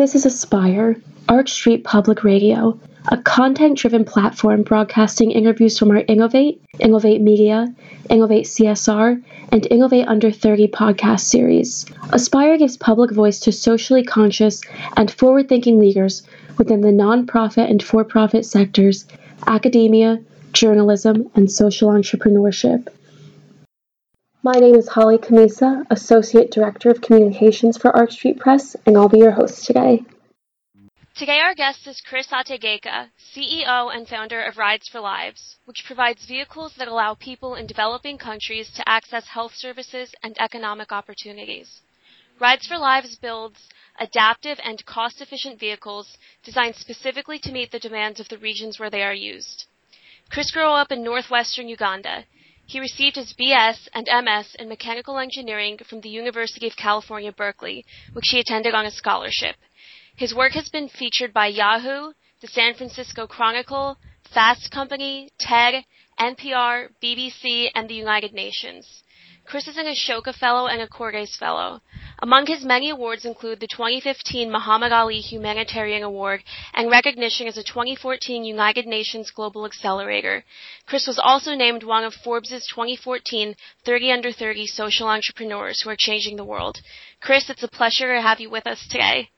This is Aspire, Arch Street Public Radio, a content-driven platform broadcasting interviews from our Innovate, Innovate Media, Innovate CSR, and Innovate Under 30 podcast series. Aspire gives public voice to socially conscious and forward-thinking leaders within the nonprofit and for-profit sectors, academia, journalism, and social entrepreneurship. My name is Holly Camisa, Associate Director of Communications for Arch Street Press, and I'll be your host today. Today our guest is Chris Ategeka, CEO and founder of Rides for Lives, which provides vehicles that allow people in developing countries to access health services and economic opportunities. Rides for Lives builds adaptive and cost-efficient vehicles designed specifically to meet the demands of the regions where they are used. Chris grew up in northwestern Uganda. He received his BS and MS in mechanical engineering from the University of California, Berkeley, which he attended on a scholarship. His work has been featured by Yahoo, the San Francisco Chronicle, Fast Company, TED, NPR, BBC, and the United Nations. Chris is an Ashoka Fellow and a Cordes Fellow. Among his many awards include the 2015 Muhammad Ali Humanitarian Award and recognition as a 2014 United Nations Global Accelerator. Chris was also named one of Forbes' 2014 30 Under 30 social entrepreneurs who are changing the world. Chris, it's a pleasure to have you with us today.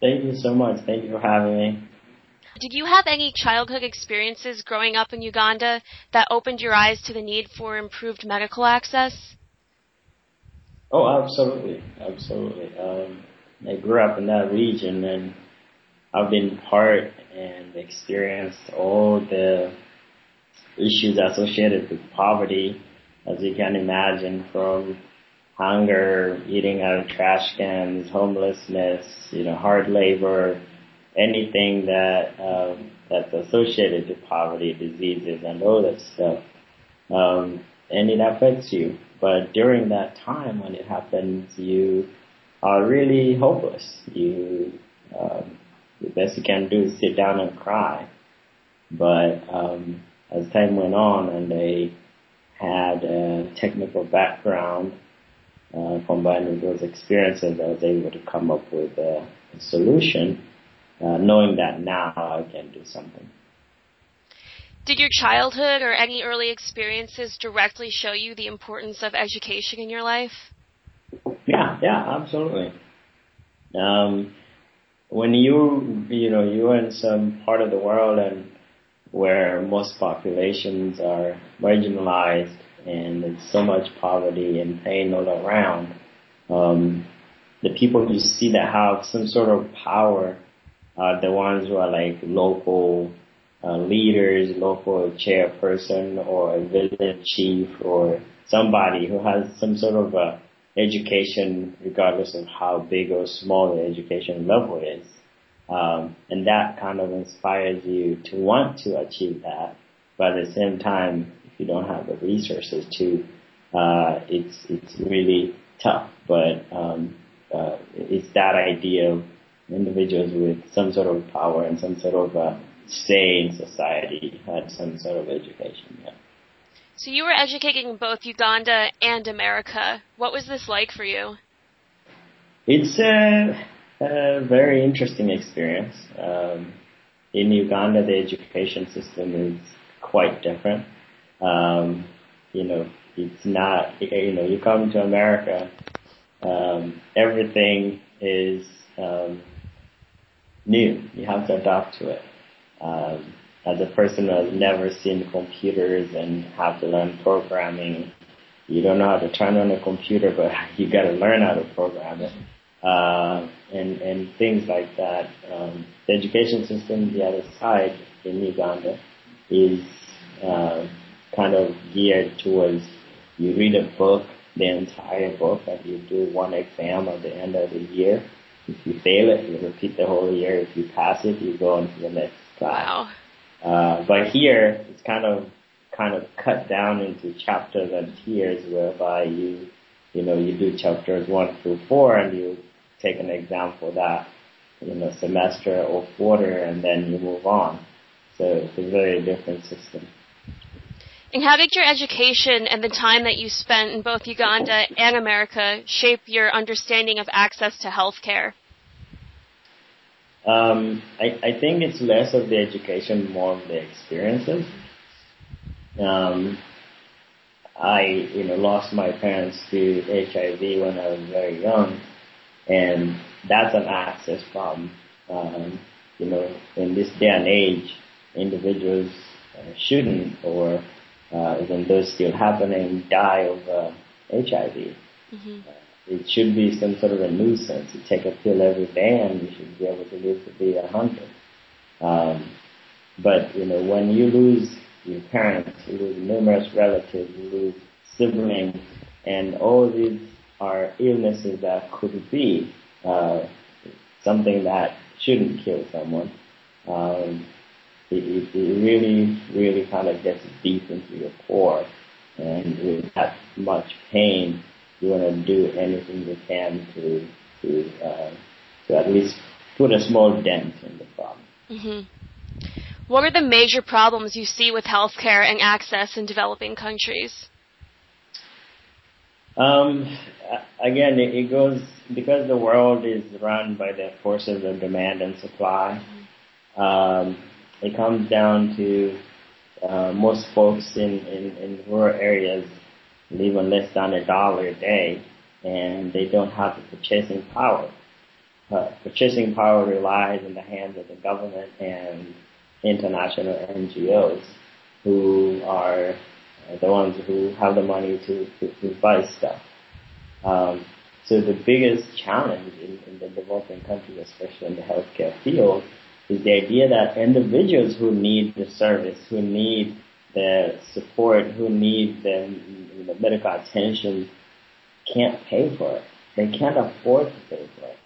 Thank you so much. Thank you for having me. Did you have any childhood experiences growing up in Uganda that opened your eyes to the need for improved medical access? Oh, absolutely. Absolutely. I grew up in that region, and I've been part and experienced all the issues associated with poverty, as you can imagine, from hunger, eating out of trash cans, homelessness, hard labor, anything that's associated with poverty, diseases, and all that stuff. And it affects you. But during that time when it happens, you are really hopeless. The best you can do is sit down and cry. But as time went on, and they had a technical background, combined with those experiences, I was able to come up with a solution, knowing that now I can do something. Did your childhood or any early experiences directly show you the importance of education in your life? Yeah, absolutely. When you're in some part of the world and where most populations are marginalized, and there's so much poverty and pain all around. The people you see that have some sort of power are the ones who are like local leaders, local chairperson, or a village chief, or somebody who has some sort of education, regardless of how big or small the education level is. And that kind of inspires you to want to achieve that, but at the same time, you don't have the resources to, it's really tough. But it's that idea of individuals with some sort of power and some sort of say in society had some sort of education, yeah. So you were educating in both Uganda and America. What was this like for you? It's a very interesting experience. In Uganda, the education system is quite different. It's not, you come to America, everything is new. You have to adapt to it. As a person who has never seen computers and have to learn programming, you don't know how to turn on a computer, but you got to learn how to program it. And things like that. The education system, the other side in Uganda, is kind of geared towards you read a book, the entire book, and you do one exam at the end of the year. If you fail it, you repeat the whole year. If you pass it, you go on to the next class. Wow. But here, it's kind of cut down into chapters and tiers, whereby you do chapters 1 through 4, and you take an exam for that, semester or quarter, and then you move on. So it's a very different system. And how did your education and the time that you spent in both Uganda and America shape your understanding of access to healthcare? I think it's less of the education, more of the experiences. I lost my parents to HIV when I was very young, and that's an access problem. In this day and age, individuals shouldn't, or even those still happening, die of HIV. Mm-hmm. It should be some sort of a nuisance. You take a pill every day and you should be able to live to be 100. But when you lose your parents, you lose numerous relatives, you lose siblings, and all these are illnesses that could be something that shouldn't kill someone. It really, really kind of gets deep into your core, and with that much pain, you want to do anything you can to at least put a small dent in the problem. Mm-hmm. What are the major problems you see with healthcare and access in developing countries? Again, it goes because the world is run by the forces of demand and supply. Mm-hmm. It comes down to most folks in rural areas live on less than $1 a day, and they don't have the purchasing power. Purchasing power relies in the hands of the government and international NGOs, who are the ones who have the money to buy stuff. So the biggest challenge in the developing countries, especially in the healthcare field, is the idea that individuals who need the service, who need the support, who need the medical attention, can't pay for it. They can't afford to pay for it.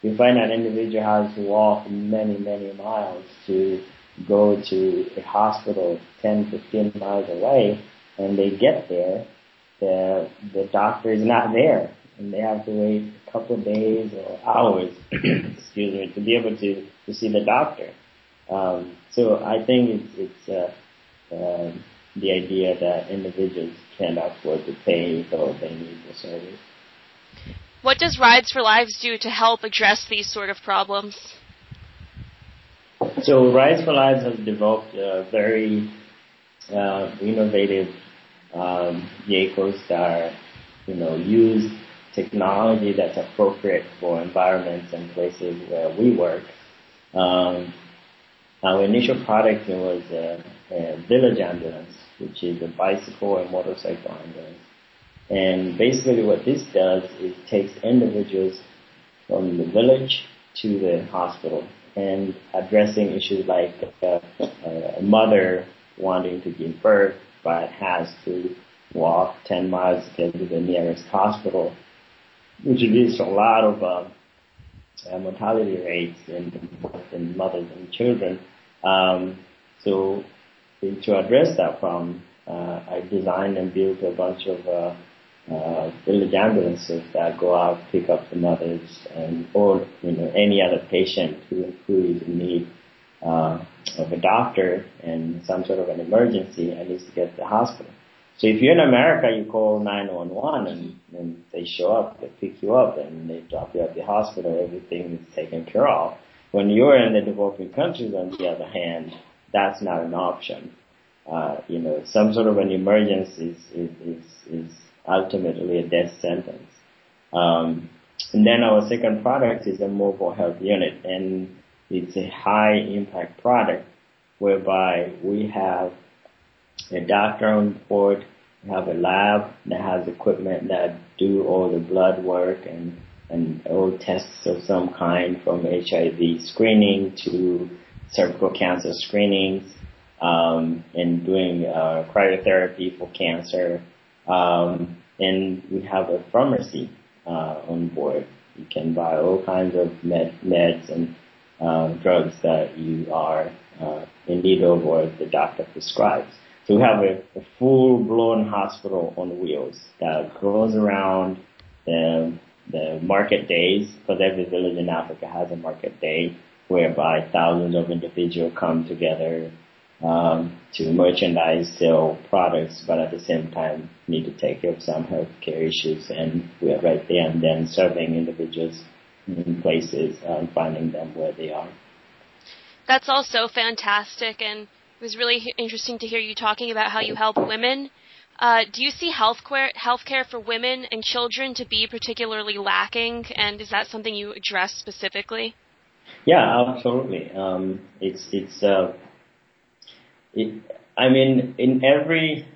You find that individual has to walk many, many miles to go to a hospital 10, 15 miles away, and they get there, the doctor is not there, and they have to wait a couple of days or hours, to be able to see the doctor. So I think it's the idea that individuals can't afford to pay though they need the service. What does Rides for Lives do to help address these sort of problems? So Rides for Lives has developed very innovative vehicles that are, use technology that's appropriate for environments and places where we work. Our initial product was a village ambulance, which is a bicycle and motorcycle ambulance. And basically what this does is takes individuals from the village to the hospital, and addressing issues like a mother wanting to give birth but has to walk 10 miles to get to the nearest hospital, which leads to a lot of mortality rates in mothers and children. So to address that problem, I designed and built a bunch of village ambulances that go out, pick up the mothers and or any other patient who is in need of a doctor and some sort of an emergency and needs to get to the hospital. So if you're in America, you call 911 and they show up, they pick you up and they drop you at the hospital. Everything is taken care of. When you're in the developing countries, on the other hand, that's not an option. Some sort of an emergency is ultimately a death sentence. And then our second product is a mobile health unit, and it's a high impact product whereby we have a doctor on board, have a lab that has equipment that do all the blood work and all tests of some kind, from HIV screening to cervical cancer screenings, and doing cryotherapy for cancer. And we have a pharmacy on board. You can buy all kinds of meds and drugs that you are in need of or the doctor prescribes. So we have a full-blown hospital on wheels that goes around the market days, because every village in Africa has a market day whereby thousands of individuals come together to merchandise, sell products, but at the same time need to take care of some health care issues. And we are right there and then serving individuals in places and finding them where they are. that's also fantastic, and it was really interesting to hear you talking about how you help women. Do you see healthcare for women and children to be particularly lacking, and is that something you address specifically? Yeah, absolutely. In every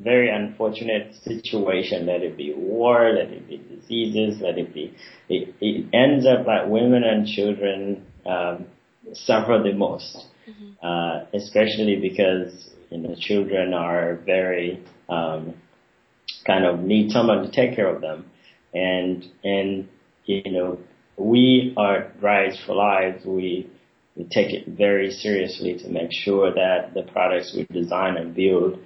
very unfortunate situation, let it be war, let it be diseases, it ends up that women and children suffer the most, mm-hmm. Especially because children are very kind of need someone to take care of them, and we are Rides for Lives. We take it very seriously to make sure that the products we design and build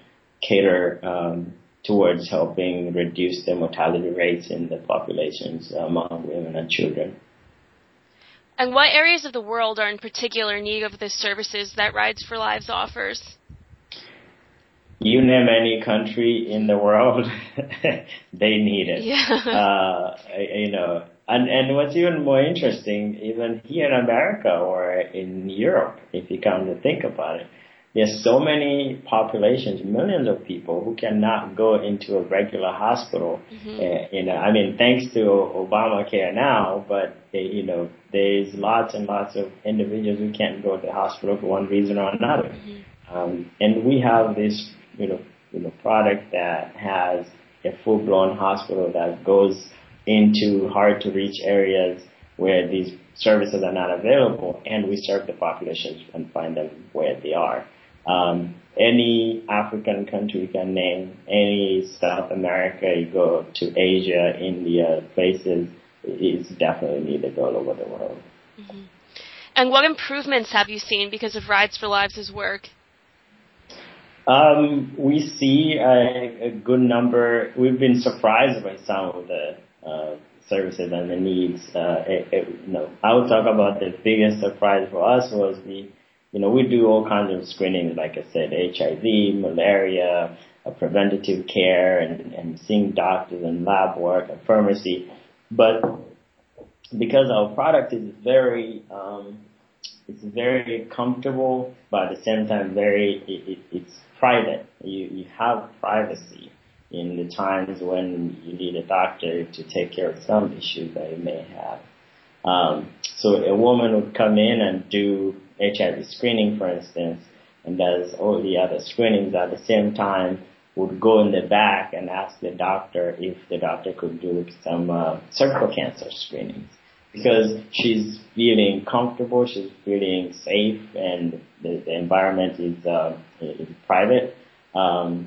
cater towards helping reduce the mortality rates in the populations among women and children. And what areas of the world are in particular need of the services that Rides for Lives offers? You name any country in the world, they need it. Yeah. And what's even more interesting, even here in America or in Europe, if you come to think about it, there's so many populations, millions of people who cannot go into a regular hospital. Mm-hmm. Thanks to Obamacare now, but there's lots and lots of individuals who can't go to the hospital for one reason or another. Mm-hmm. And we have this, product that has a full-blown hospital that goes into hard-to-reach areas where these services are not available, and we serve the populations and find them where they are. Any African country you can name, any South America, you go to Asia, India, places, it's definitely needed all over the world. Mm-hmm. And what improvements have you seen because of Rides for Lives' work? We see a good number. We've been surprised by some of the services and the needs. I would talk about the biggest surprise for us was we do all kinds of screenings, like I said, HIV, malaria, preventative care, and seeing doctors and lab work and pharmacy. But because our product is very comfortable, but at the same time it's private. You have privacy in the times when you need a doctor to take care of some issues that you may have. So a woman would come in and do HIV screening, for instance, and does all the other screenings at the same time, would go in the back and ask the doctor if the doctor could do some cervical cancer screenings, because she's feeling comfortable, she's feeling safe, and the environment is private.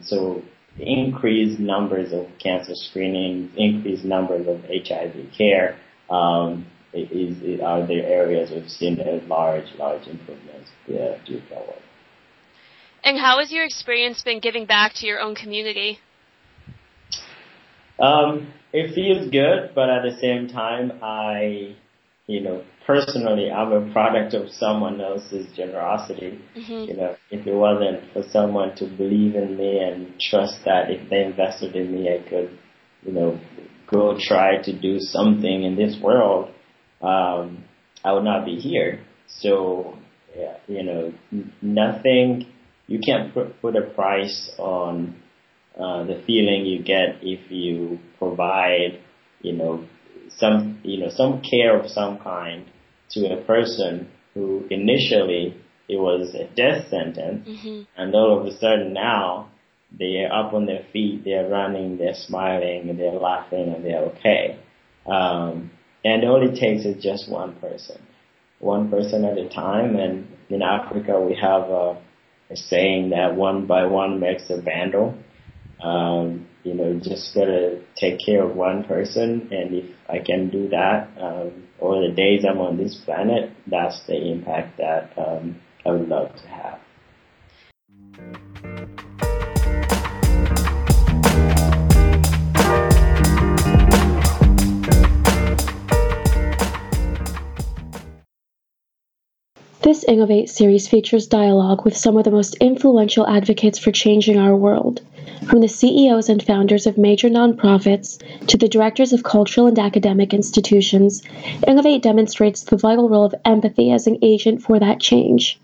So increased numbers of cancer screenings, increased numbers of HIV care are the areas we've seen a large improvements due to our work. And how has your experience been giving back to your own community? It feels good, but at the same time, personally, I'm a product of someone else's generosity. Mm-hmm. If it wasn't for someone to believe in me and trust that if they invested in me, I could, go try to do something in this world, I would not be here. So, nothing, you can't put a price on the feeling you get if you provide, some care of some kind to a person who initially it was a death sentence, mm-hmm. and all of a sudden now they're up on their feet, they're running, they're smiling, and they're laughing, and they're okay. And all it takes is just one person at a time. And in Africa, we have a saying that one by one makes a vandal. Just gotta take care of one person, and if I can do that, all the days I'm on this planet, that's the impact that I would love to have. This Innovate series features dialogue with some of the most influential advocates for changing our world. From the CEOs and founders of major nonprofits to the directors of cultural and academic institutions, Innovate demonstrates the vital role of empathy as an agent for that change.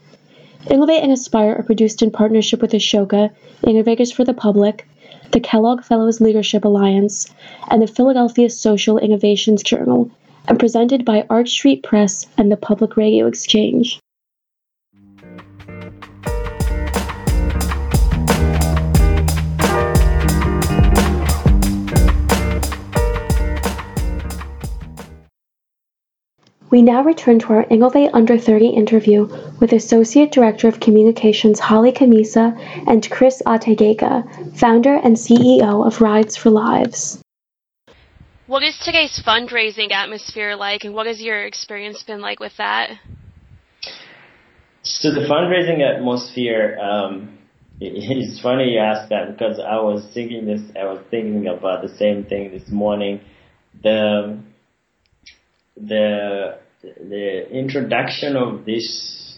Innovate and Aspire are produced in partnership with Ashoka, Innovators for the Public, the Kellogg Fellows Leadership Alliance, and the Philadelphia Social Innovations Journal, and presented by Arch Street Press and the Public Radio Exchange. We now return to our Innovate Under 30 interview with Associate Director of Communications Holly Camisa and Chris Ategeka, founder and CEO of Rides for Lives. What is today's fundraising atmosphere like, and what has your experience been like with that? So the fundraising atmosphere, it's funny you ask that because I was thinking about the same thing this morning. The introduction of this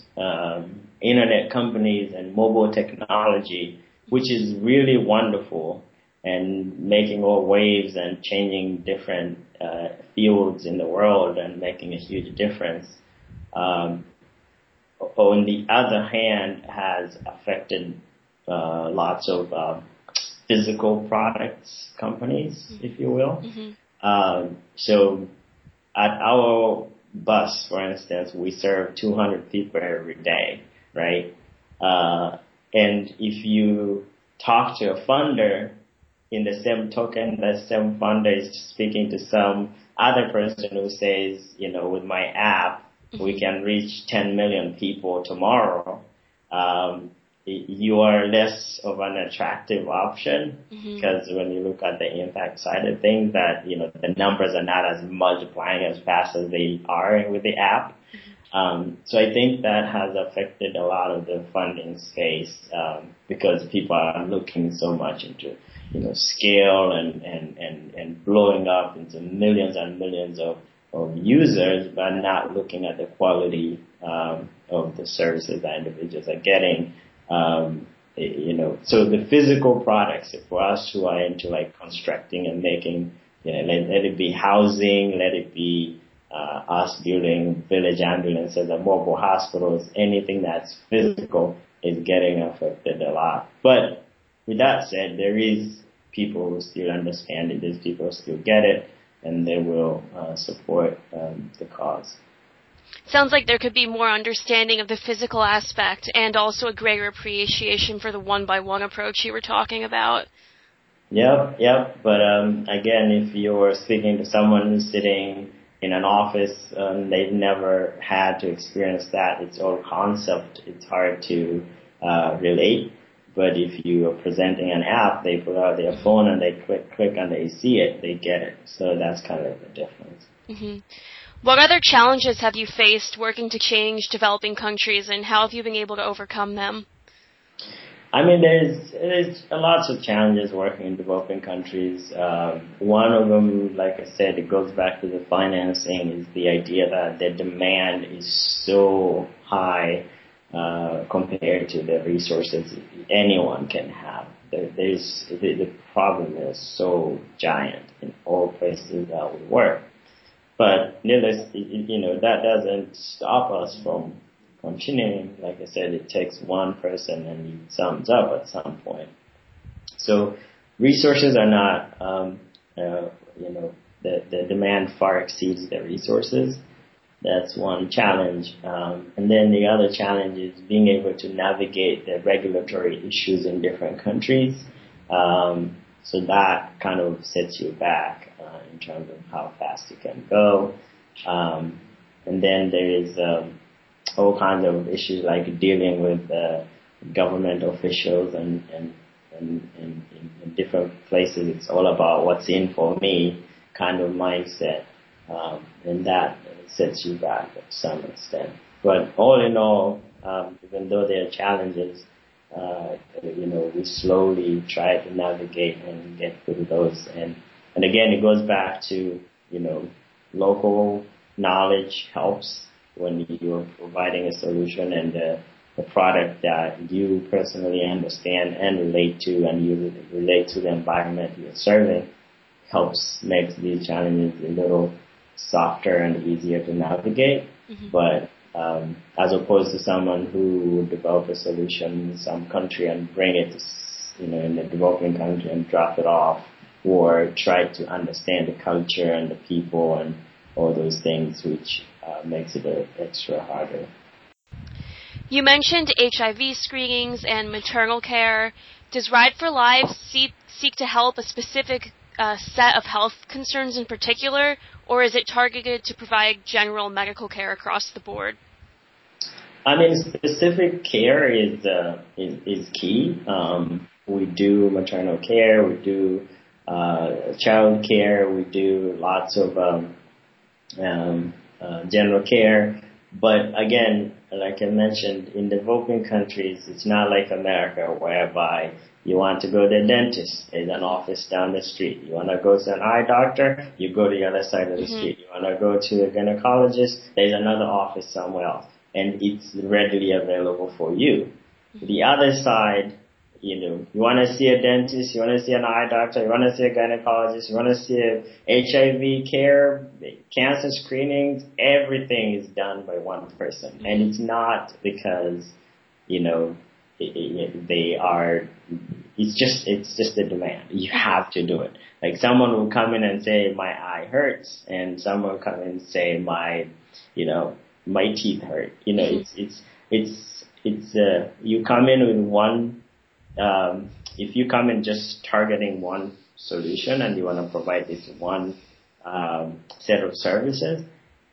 internet companies and mobile technology, which is really wonderful and making all waves and changing different fields in the world and making a huge difference, on the other hand, has affected lots of physical products companies, if you will. Mm-hmm. So at our bus, for instance, we serve 200 people every day, right? And if you talk to a funder, in the same token, the same funder is speaking to some other person who says, with my app, we can reach 10 million people tomorrow. You are less of an attractive option because when you look at the impact side of things, that the numbers are not as multiplying as fast as they are with the app. So I think that has affected a lot of the funding space because people are looking so much into scale and blowing up into millions and millions of users, but not looking at the quality of the services that individuals are getting. So the physical products for us who are into constructing and making, let it be housing, let it be us building village ambulances or mobile hospitals, anything that's physical is getting affected a lot. But with that said, there is people who still understand it, there's people who still get it, and they will support the cause. Sounds like there could be more understanding of the physical aspect and also a greater appreciation for the one-by-one approach you were talking about. Yep. But again, if you're speaking to someone who's sitting in an office, they've never had to experience that. It's all concept. It's hard to relate. But if you are presenting an app, they pull out their phone and they click and they see it. They get it. So that's kind of the difference. Mm-hmm. What other challenges have you faced working to change developing countries, and how have you been able to overcome them? I mean, there's lots of challenges working in developing countries. One of them, like I said, it goes back to the financing, is the idea that the demand is so high compared to the resources anyone can have. The problem is so giant in all places that we work. But that doesn't stop us from continuing. Like I said, it takes one person and it sums up at some point. So resources are not, the demand far exceeds the resources. That's one challenge. And then the other challenge is being able to navigate the regulatory issues in different countries. So that kind of sets you back in terms of how fast you can go. And then there is all kinds of issues like dealing with government officials and in different places. It's all about what's in for me kind of mindset. And that sets you back to some extent. But all in all, even though there are challenges, we slowly try to navigate and get through those. And again, it goes back to, local knowledge helps when you're providing a solution and a product that you personally understand and relate to, and you relate to the environment you're serving, helps make these challenges a little softer and easier to navigate. Mm-hmm. But as opposed to someone who would develop a solution in some country and bring it to, in the developing country and drop it off, or try to understand the culture and the people and all those things, which makes it a extra harder. You mentioned HIV screenings and maternal care. Does Ride for Lives seek to help a specific set of health concerns in particular, or is it targeted to provide general medical care across the board? I mean, specific care is key. We do maternal care, we do child care, we do lots of general care. But again, like I mentioned, in developing countries, it's not like America, whereby you want to go to the dentist, there's an office down the street. You want to go to an eye doctor, you go to the other side of the mm-hmm. street. You want to go to a gynecologist, there's another office somewhere else. And it's readily available for you. Mm-hmm. The other side, you want to see a dentist, you want to see an eye doctor, you want to see a gynecologist, you want to see a HIV care, cancer screenings, everything is done by one person. Mm-hmm. And it's not because, it's just a demand. You have to do it. Like someone will come in and say, my eye hurts, and someone will come in and say, my teeth hurt. Mm-hmm. You come in with one. If you come in just targeting one solution and you want to provide this one set of services,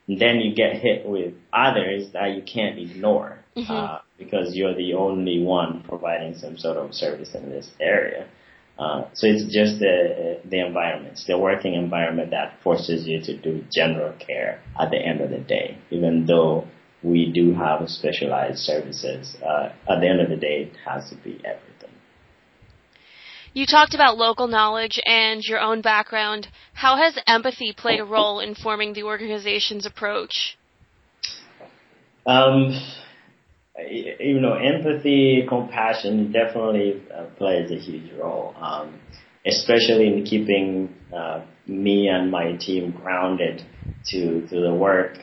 then you get hit with others that you can't ignore mm-hmm. Because you're the only one providing some sort of service in this area. So it's just the environment, it's the working environment that forces you to do general care at the end of the day, even though we do have specialized services. At the end of the day, it has to be everything. You talked about local knowledge and your own background. How has empathy played a role in forming the organization's approach? Empathy, compassion definitely plays a huge role, especially in keeping me and my team grounded to the work,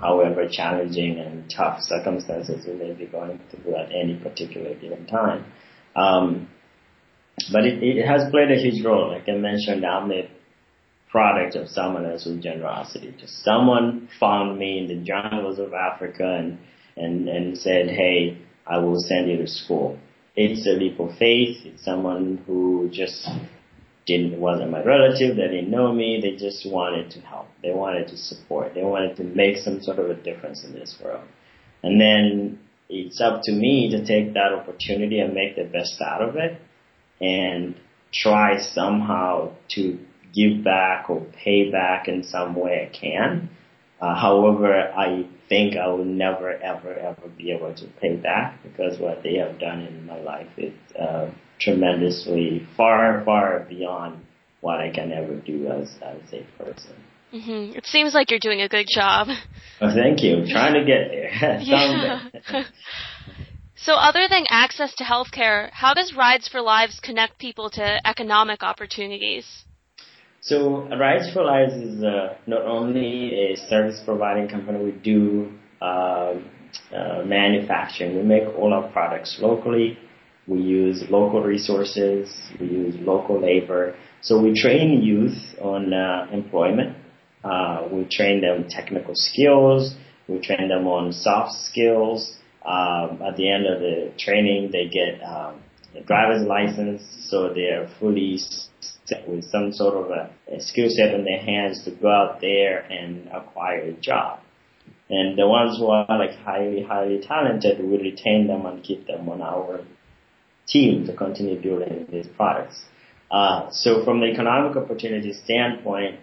however challenging and tough circumstances we may be going through at any particular given time. But it has played a huge role. Like I mentioned, I'm a product of someone else's generosity. Just someone found me in the jungles of Africa and said, hey, I will send you to school. It's a leap of faith. It's someone who just wasn't my relative, they didn't know me, they just wanted to help, they wanted to support, they wanted to make some sort of a difference in this world. And then it's up to me to take that opportunity and make the best out of it and try somehow to give back or pay back in some way I can. However, I think I will never, ever, ever be able to pay back, because what they have done in my life is tremendously far, far beyond what I can ever do as a person. Mm-hmm. It seems like you're doing a good job. Oh, thank you. I'm trying to get there. Yeah. So other than access to healthcare, how does Rides for Lives connect people to economic opportunities? So Rides for Lives is not only a service providing company. We do manufacturing. We make all our products locally. We use local resources. We use local labor. So we train youth on employment. We train them technical skills. We train them on soft skills. At the end of the training, they get a driver's license, so they're fully set with some sort of a skill set in their hands to go out there and acquire a job. And the ones who are like highly, highly talented, we retain them and keep them on our team to continue building these products. So from the economic opportunity standpoint,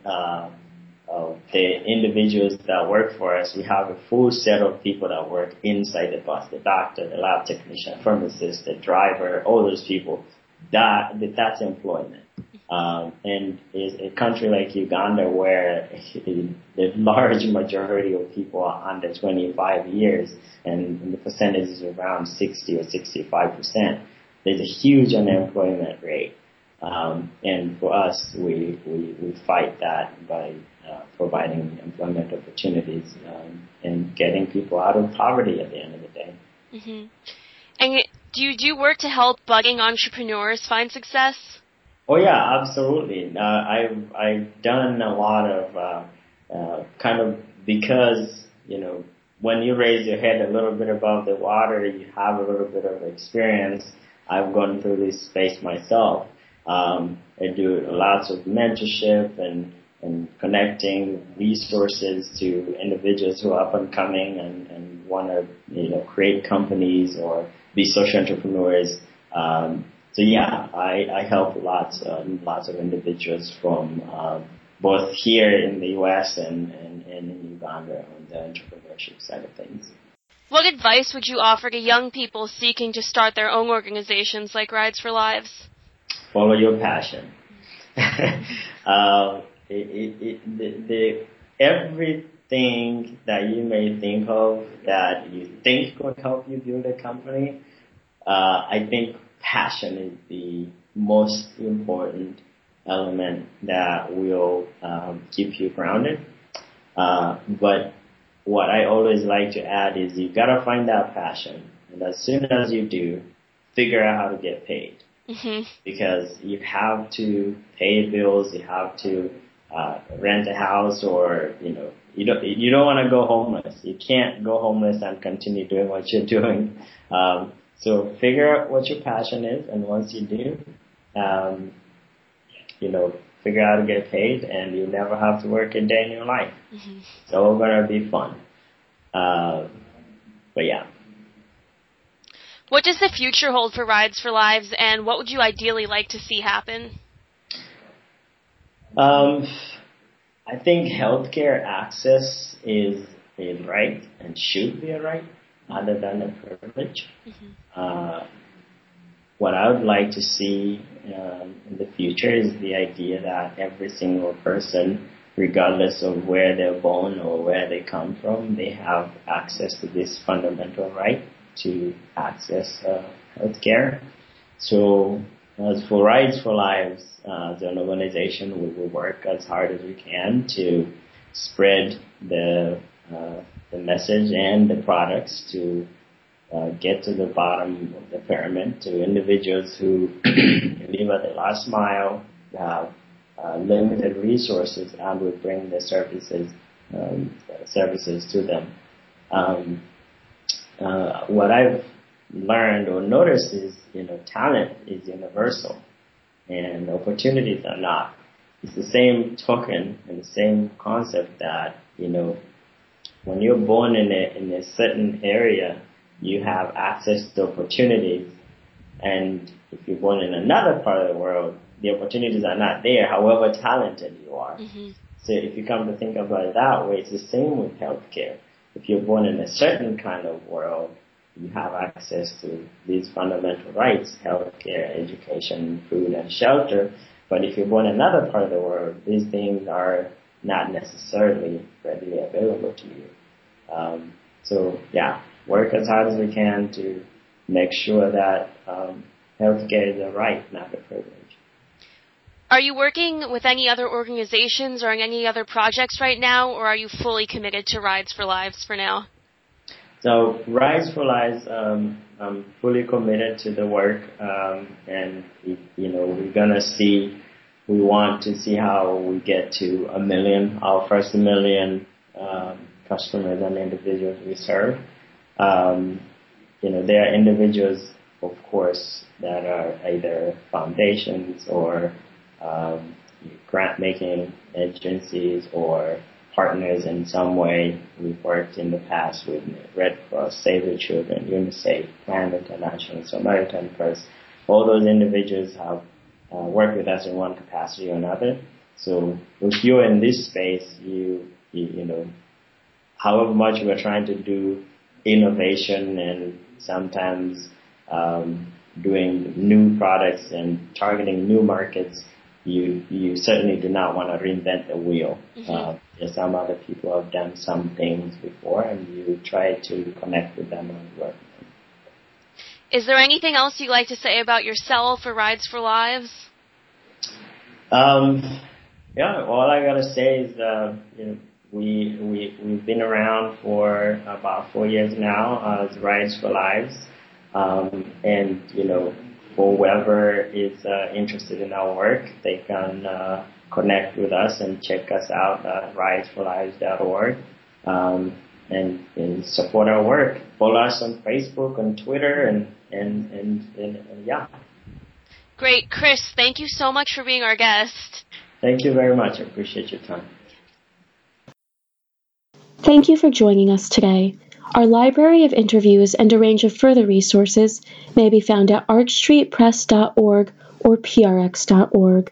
of the individuals that work for us, we have a full set of people that work inside the bus, the doctor, the lab technician, pharmacist, the driver, all those people. That's employment. And a country like Uganda, where the large majority of people are under 25 years, and the percentage is around 60 or 65%, there's a huge unemployment rate. And for us, we fight that by providing employment opportunities and getting people out of poverty at the end of the day. Mm-hmm. And do you do work to help budding entrepreneurs find success? Oh yeah, absolutely. I've done a lot of kind of, because when you raise your head a little bit above the water, you have a little bit of experience. I've gone through this space myself. I do lots of mentorship and connecting resources to individuals who are up and coming and want to create companies or be social entrepreneurs. So yeah, I help lots of individuals from both here in the U.S. and in Uganda on the entrepreneurship side of things. What advice would you offer to young people seeking to start their own organizations like Rides for Lives? Follow your passion. Everything that you may think of that you think could help you build a company, I think passion is the most important element that will keep you grounded. But what I always like to add is you gotta find that passion, and as soon as you do, figure out how to get paid. Mm-hmm. Because you have to pay bills, you have to rent a house, or you don't want to go homeless. You can't go homeless and continue doing what you're doing. So figure out what your passion is, and once you do, figure out how to get paid, and you never have to work a day in your life. Mm-hmm. It's all going to be fun. But yeah. What does the future hold for Rides for Lives, and what would you ideally like to see happen? I think healthcare access is a right and should be a right, other than a privilege. Mm-hmm. What I would like to see in the future is the idea that every single person, regardless of where they're born or where they come from, they have access to this fundamental right to access healthcare. So as for Rides for Lives, as an organization, we will work as hard as we can to spread the message and the products to get to the bottom of the pyramid, to individuals who live at the last mile, have limited resources, and we bring the services to them. What I've learned or noticed is, talent is universal, and opportunities are not. It's the same token and the same concept that, when you're born in a certain area, you have access to opportunities, and if you're born in another part of the world, the opportunities are not there, however talented you are. Mm-hmm. So if you come to think about it that way, it's the same with healthcare. If you're born in a certain kind of world, you have access to these fundamental rights: healthcare, education, food, and shelter. But if you're born in another part of the world, these things are not necessarily readily available to you. So yeah, work as hard as we can to make sure that healthcare is a right, not a privilege. Are you working with any other organizations or on any other projects right now, or are you fully committed to Rides for Lives for now? So Rides for Lives, I'm fully committed to the work, and we're gonna see. We want to see how we get to 1 million, our first 1 million customers and individuals we serve. There are individuals, of course, that are either foundations or grant-making agencies or partners in some way. We've worked in the past with Red Cross, Save the Children, UNICEF, Plan International, Samaritan Right. All those individuals have work with us in one capacity or another. So if you're in this space, however much we're trying to do innovation and sometimes doing new products and targeting new markets, you certainly do not want to reinvent the wheel. Mm-hmm. Some other people have done some things before, and you try to connect with them and work with them. Is there anything else you'd like to say about yourself or Rides for Lives? Yeah, all I gotta say is, we've been around for about 4 years now as Rides for Lives, and whoever is interested in our work, they can connect with us and check us out at ridesforlives.org, and support our work. Follow us on Facebook and Twitter, and yeah. Great, Chris. Thank you so much for being our guest. Thank you very much. I appreciate your time. Thank you for joining us today. Our library of interviews and a range of further resources may be found at archstreetpress.org or prx.org.